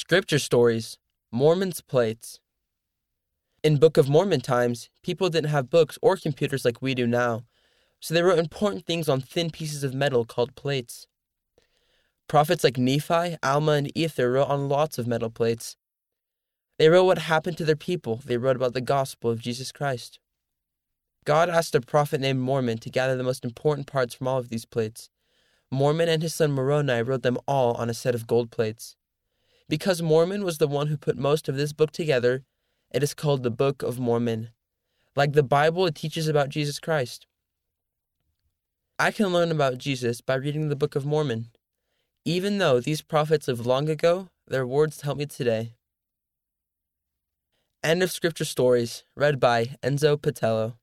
Scripture Stories, Mormon's Plates. In Book of Mormon times, people didn't have books or computers like we do now, so they wrote important things on thin pieces of metal called plates. Prophets like Nephi, Alma, and Ether wrote on lots of metal plates. They wrote what happened to their people. They wrote about the gospel of Jesus Christ. God asked a prophet named Mormon to gather the most important parts from all of these plates. Mormon and his son Moroni wrote them all on a set of gold plates. Because Mormon was the one who put most of this book together, it is called the Book of Mormon. Like the Bible, it teaches about Jesus Christ. I can learn about Jesus by reading the Book of Mormon. Even though these prophets lived long ago, their words help me today. End of Scripture Stories, read by Enzo Patello.